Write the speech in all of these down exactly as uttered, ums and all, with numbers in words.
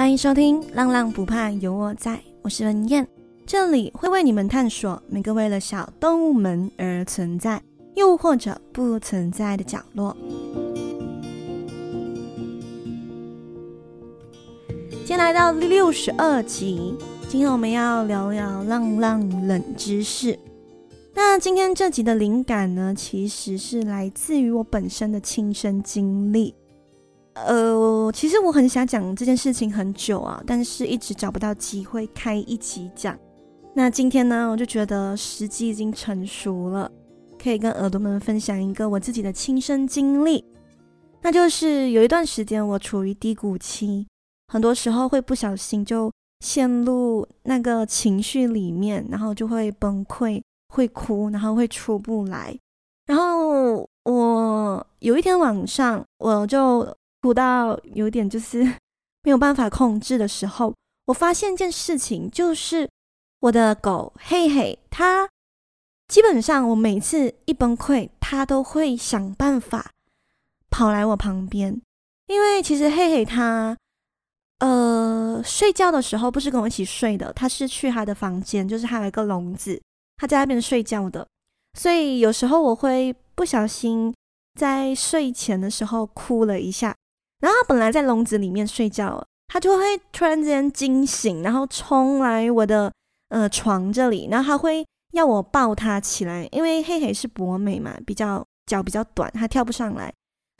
欢迎收听浪浪不怕有我在，我是文燕，这里会为你们探索每个为了小动物们而存在又或者不存在的角落。今天来到六十二集，今天我们要聊聊浪浪冷知识。那今天这集的灵感呢，其实是来自于我本身的亲身经历。呃，其实我很想讲这件事情很久啊，但是一直找不到机会开一集讲。那今天呢，我就觉得时机已经成熟了，可以跟耳朵们分享一个我自己的亲身经历。那就是有一段时间我处于低谷期，很多时候会不小心就陷入那个情绪里面，然后就会崩溃，会哭，然后会出不来。然后我有一天晚上，我就哭到有点就是没有办法控制的时候，我发现一件事情，就是我的狗嘿嘿，它基本上我每次一崩溃，它都会想办法跑来我旁边。因为其实嘿嘿它呃睡觉的时候不是跟我一起睡的，它是去它的房间，就是它有一个笼子，它在那边睡觉的。所以有时候我会不小心在睡前的时候哭了一下，然后他本来在笼子里面睡觉了，他就会突然之间惊醒，然后冲来我的呃床这里，然后他会要我抱他起来，因为嘿嘿是博美嘛，比较脚比较短，他跳不上来，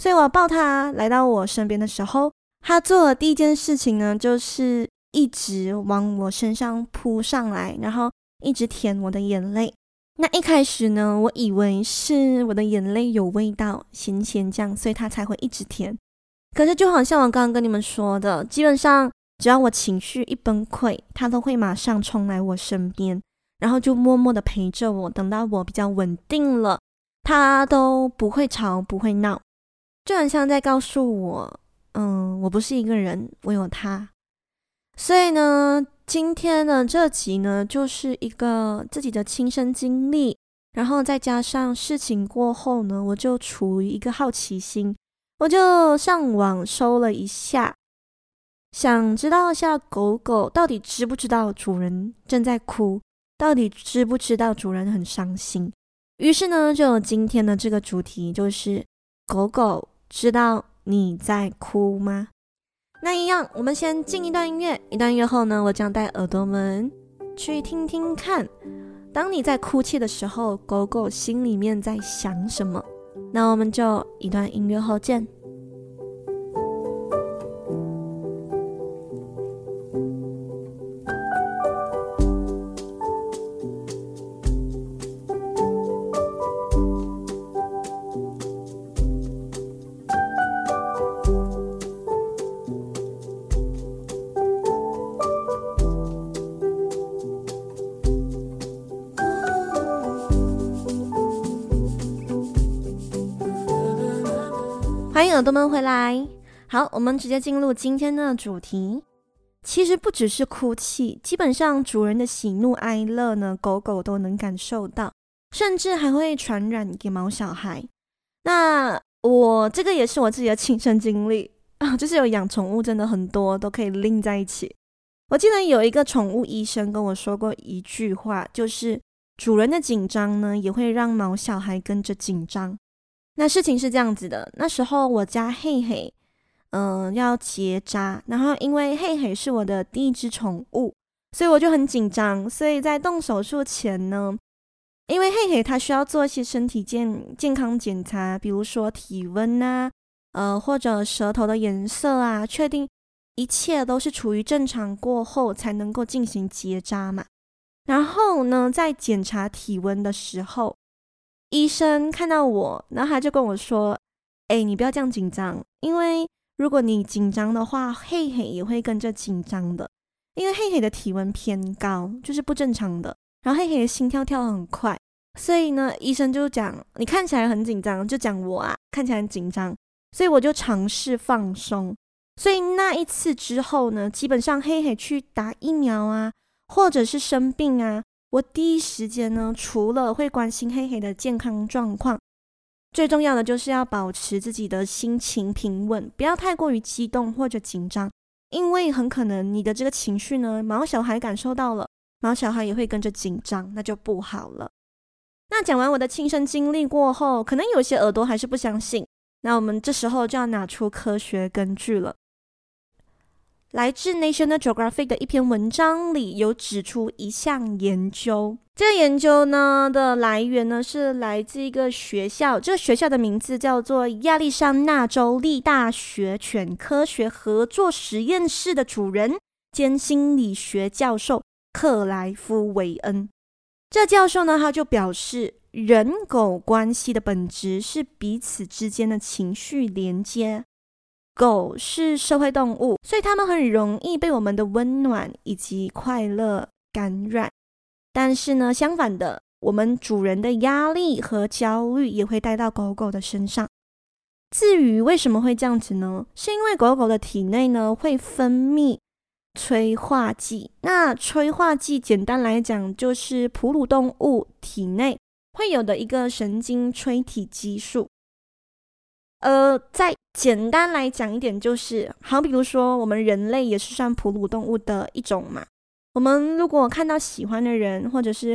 所以我抱他来到我身边的时候，他做的第一件事情呢，就是一直往我身上扑上来，然后一直舔我的眼泪。那一开始呢，我以为是我的眼泪有味道，咸咸这样，所以它才会一直甜。可是就好像我刚刚跟你们说的，基本上只要我情绪一崩溃，它都会马上冲来我身边，然后就默默的陪着我，等到我比较稳定了，它都不会吵，不会闹，就很像在告诉我，嗯，我不是一个人，我有它。所以呢，今天的这集呢，就是一个自己的亲身经历，然后再加上事情过后呢，我就处于一个好奇心，我就上网搜了一下，想知道一下狗狗到底知不知道主人正在哭，到底知不知道主人很伤心。于是呢，就有今天的这个主题，就是狗狗知道你在哭吗？那一样，我们先进一段音乐，一段音乐后呢，我将带耳朵们去听听看，当你在哭泣的时候，狗狗心里面在想什么。那我们就一段音乐后见。耳朵们回来，好，我们直接进入今天的主题。其实不只是哭泣，基本上主人的喜怒哀乐呢，狗狗都能感受到，甚至还会传染给毛小孩。那我这个也是我自己的亲身经历啊，就是有养宠物真的很多都可以拎在一起。我记得有一个宠物医生跟我说过一句话，就是主人的紧张呢，也会让毛小孩跟着紧张。那事情是这样子的，那时候我家嘿嘿嗯、呃，要结扎，然后因为嘿嘿是我的第一只宠物，所以我就很紧张，所以在动手术前呢，因为嘿嘿它需要做一些身体健健康检查，比如说体温啊，呃，或者舌头的颜色啊，确定一切都是处于正常过后才能够进行结扎嘛。然后呢，在检查体温的时候，医生看到我，然后他就跟我说，诶，你不要这样紧张，因为如果你紧张的话，嘿嘿也会跟着紧张的，因为嘿嘿的体温偏高，就是不正常的，然后嘿嘿的心跳跳很快，所以呢，医生就讲你看起来很紧张，就讲我啊看起来很紧张，所以我就尝试放松。所以那一次之后呢，基本上嘿嘿去打疫苗啊，或者是生病啊，我第一时间呢，除了会关心嘿嘿的健康状况，最重要的就是要保持自己的心情平稳，不要太过于激动或者紧张，因为很可能你的这个情绪呢，毛小孩感受到了，毛小孩也会跟着紧张，那就不好了。那讲完我的亲身经历过后，可能有些耳朵还是不相信，那我们这时候就要拿出科学根据了。来自 National Geographic 的一篇文章里有指出一项研究，这个研究呢的来源呢是来自一个学校，这个学校的名字叫做亚利桑那州立大学犬科学合作实验室的主人兼心理学教授克莱夫维恩。这教授呢，他就表示人狗关系的本质是彼此之间的情绪连接。狗是社会动物，所以它们很容易被我们的温暖以及快乐感染。但是呢，相反的，我们主人的压力和焦虑也会带到狗狗的身上。至于为什么会这样子呢？是因为狗狗的体内呢会分泌催化剂。那催化剂简单来讲就是哺乳动物体内会有的一个神经催体激素。呃，再简单来讲一点就是，好比如说我们人类也是算哺乳动物的一种嘛。我们如果看到喜欢的人，或者是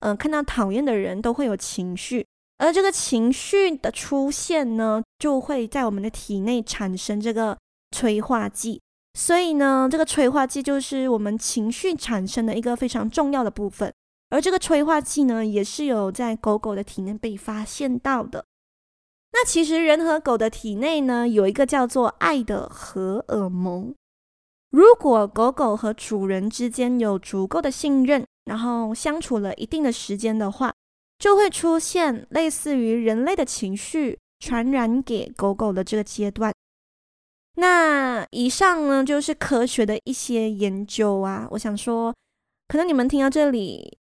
呃看到讨厌的人，都会有情绪，而这个情绪的出现呢，就会在我们的体内产生这个催化剂。所以呢，这个催化剂就是我们情绪产生的一个非常重要的部分。而这个催化剂呢，也是有在狗狗的体内被发现到的。那其实人和狗的体内呢，有一个叫做爱的荷尔蒙。如果狗狗和主人之间有足够的信任，然后相处了一定的时间的话，就会出现类似于人类的情绪传染给狗狗的这个阶段。那以上呢，就是科学的一些研究啊。我想说，可能你们听到这里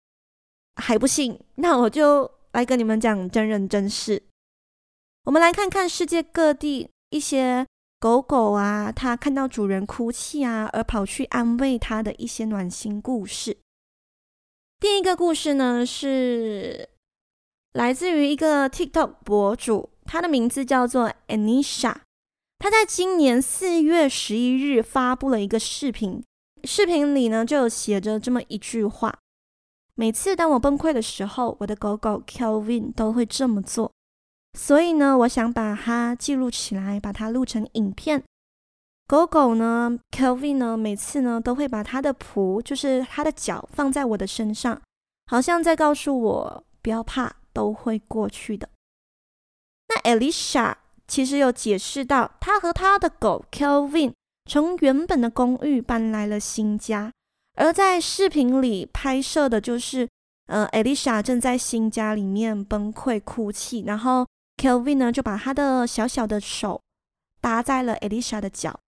还不信，那我就来跟你们讲真人真事。我们来看看世界各地一些狗狗啊，它看到主人哭泣啊，而跑去安慰它的一些暖心故事。第一个故事呢，是来自于一个 TikTok 博主，他的名字叫做 Alisha。他在今年四月十一日发布了一个视频，视频里呢就有写着这么一句话：每次当我崩溃的时候，我的狗狗 Kelvin 都会这么做。所以呢，我想把它记录起来，把它录成影片。狗狗呢 Kelvin 呢，每次呢都会把它的蹼，就是它的脚放在我的身上，好像在告诉我不要怕，都会过去的。那 Alisha 其实有解释到，她和她的狗 Kelvin 从原本的公寓搬来了新家，而在视频里拍摄的就是呃 Alisha 正在新家里面崩溃哭泣，然后Kelvin 呢就把他的小小的手搭在了 Alisha 的脚，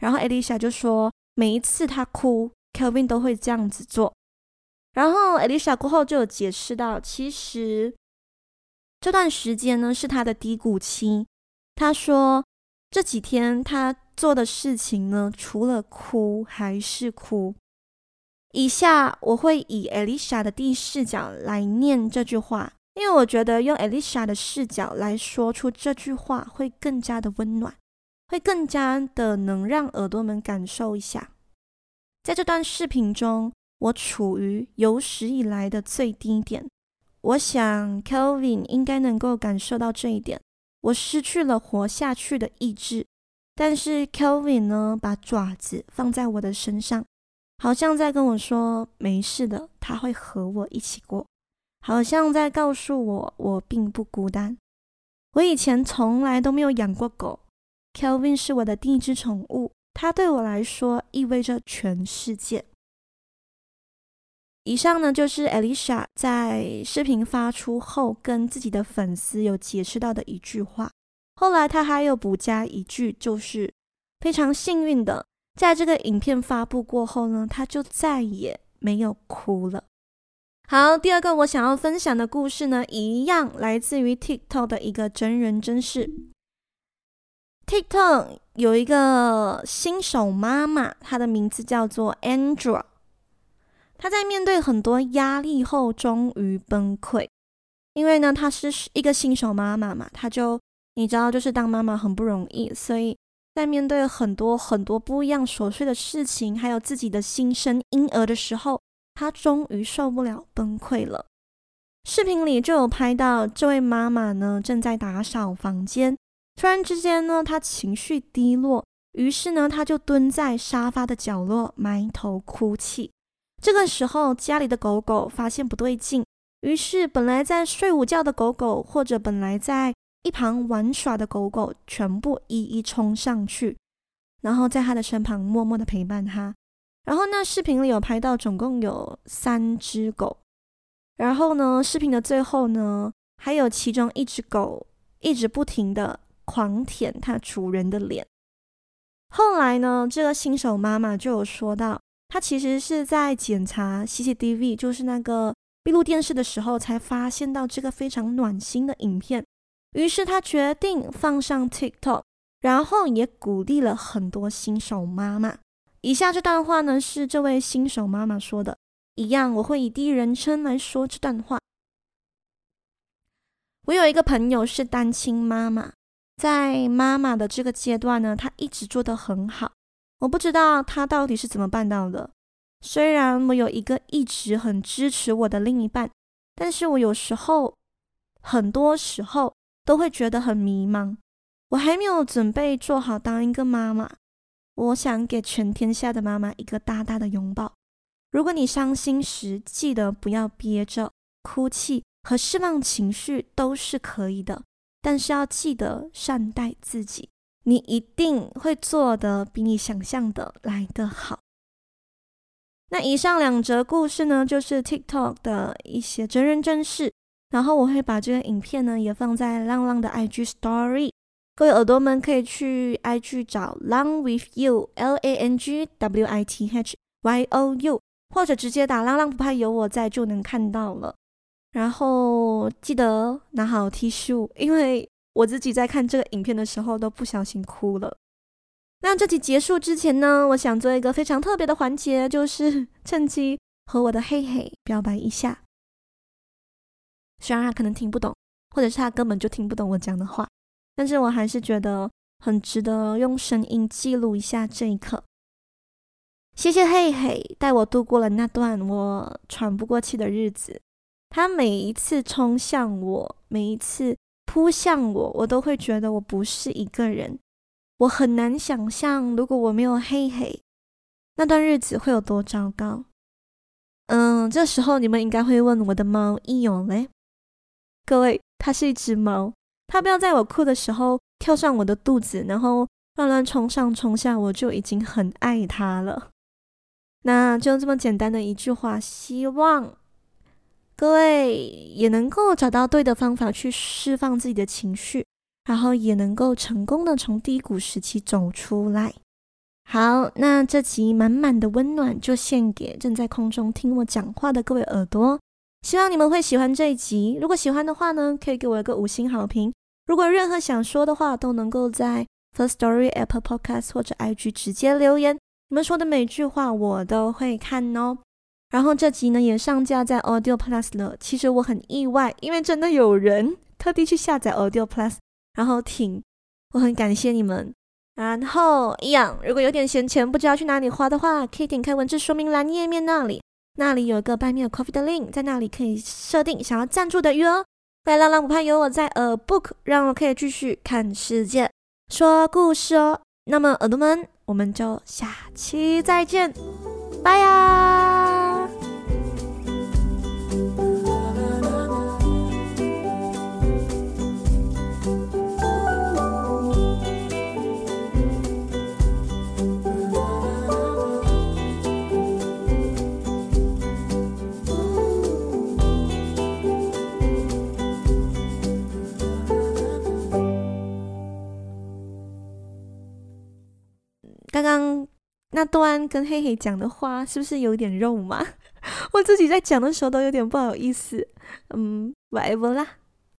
然后 Alisha 就说每一次他哭 Kelvin 都会这样子做。然后 Alisha 过后就有解释到，其实这段时间呢是他的低谷期。他说这几天他做的事情呢，除了哭还是哭。以下我会以 Alisha 的第一视角来念这句话，因为我觉得用 Alisha 的视角来说出这句话会更加的温暖，会更加的能让耳朵们感受一下。在这段视频中，我处于有史以来的最低点，我想 Kelvin 应该能够感受到这一点。我失去了活下去的意志，但是 Kelvin 呢，把爪子放在我的身上，好像在跟我说没事的，他会和我一起过，好像在告诉我我并不孤单。我以前从来都没有养过狗， Kelvin 是我的第一只宠物，它对我来说意味着全世界。以上呢，就是 Alisha 在视频发出后跟自己的粉丝有解释到的一句话。后来他还有补加一句，就是非常幸运的，在这个影片发布过后呢，他就再也没有哭了。好，第二个我想要分享的故事呢，一样来自于 TikTok 的一个真人真事。 TikTok 有一个新手妈妈，她的名字叫做 Andra。 她在面对很多压力后终于崩溃，因为呢她是一个新手妈妈嘛，她就你知道就是当妈妈很不容易，所以在面对很多很多不一样琐碎的事情，还有自己的新生婴儿的时候，她终于受不了，崩溃了。视频里就有拍到这位妈妈呢正在打扫房间，突然之间呢她情绪低落，于是呢她就蹲在沙发的角落埋头哭泣。这个时候家里的狗狗发现不对劲，于是本来在睡午觉的狗狗或者本来在一旁玩耍的狗狗全部一一冲上去，然后在她的身旁默默的陪伴她。然后那视频里有拍到总共有三只狗，然后呢视频的最后呢还有其中一只狗一直不停的狂舔她主人的脸。后来呢这个新手妈妈就有说到，她其实是在检查 C C T V 就是那个闭路电视的时候才发现到这个非常暖心的影片，于是她决定放上 TikTok， 然后也鼓励了很多新手妈妈。以下这段话呢是这位新手妈妈说的，一样我会以第一人称来说这段话。我有一个朋友是单亲妈妈，在妈妈的这个阶段呢她一直做得很好，我不知道她到底是怎么办到的。虽然我有一个一直很支持我的另一半，但是我有时候很多时候都会觉得很迷茫，我还没有准备做好当一个妈妈。我想给全天下的妈妈一个大大的拥抱，如果你伤心时，记得不要憋着，哭泣和释放情绪都是可以的，但是要记得善待自己，你一定会做得比你想象的来得好。那以上两则故事呢，就是 TikTok 的一些真人真事，然后我会把这个影片呢也放在浪浪的 I G Story， 各位耳朵们可以去 I G 找 Lang with You L A N G W I T H Y O U。或者直接打浪浪不怕有我在就能看到了。然后记得拿好 T 恤，因为我自己在看这个影片的时候都不小心哭了。那这集结束之前呢，我想做一个非常特别的环节，就是趁机和我的嘿嘿表白一下。虽然他可能听不懂，或者是他根本就听不懂我讲的话，但是我还是觉得很值得用声音记录一下这一刻。谢谢嘿嘿带我度过了那段我喘不过气的日子，他每一次冲向我，每一次扑向我，我都会觉得我不是一个人。我很难想象如果我没有嘿嘿，那段日子会有多糟糕。嗯，这时候你们应该会问，我的猫一勇嘞？各位，它是一只猫，它不要在我哭的时候跳上我的肚子，然后乱乱冲上冲下，我就已经很爱它了。那就这么简单的一句话，希望各位也能够找到对的方法去释放自己的情绪，然后也能够成功的从低谷时期走出来。好，那这集满满的温暖就献给正在空中听我讲话的各位耳朵，希望你们会喜欢这一集。如果喜欢的话呢，可以给我一个五星好评。如果任何想说的话，都能够在 First Story Apple Podcast 或者 I G 直接留言，你们说的每句话我都会看哦。然后这集呢也上架在 Audio Plus 了。其实我很意外，因为真的有人特地去下载 Audio Plus 然后听，我很感谢你们。然后一样，如果有点闲钱不知道去哪里花的话，可以点开文字说明栏页面，那里那里有一个 Buy Me A Coffee 的 link， 在那里可以设定想要赞助的余额。来浪浪不怕有我在 A Book， 让我可以继续看世界说故事哦。那么耳朵们，我们就下期再见，拜呀！刚刚那段跟黑黑讲的话是不是有点肉麻？我自己在讲的时候都有点不好意思。嗯，whatever啦。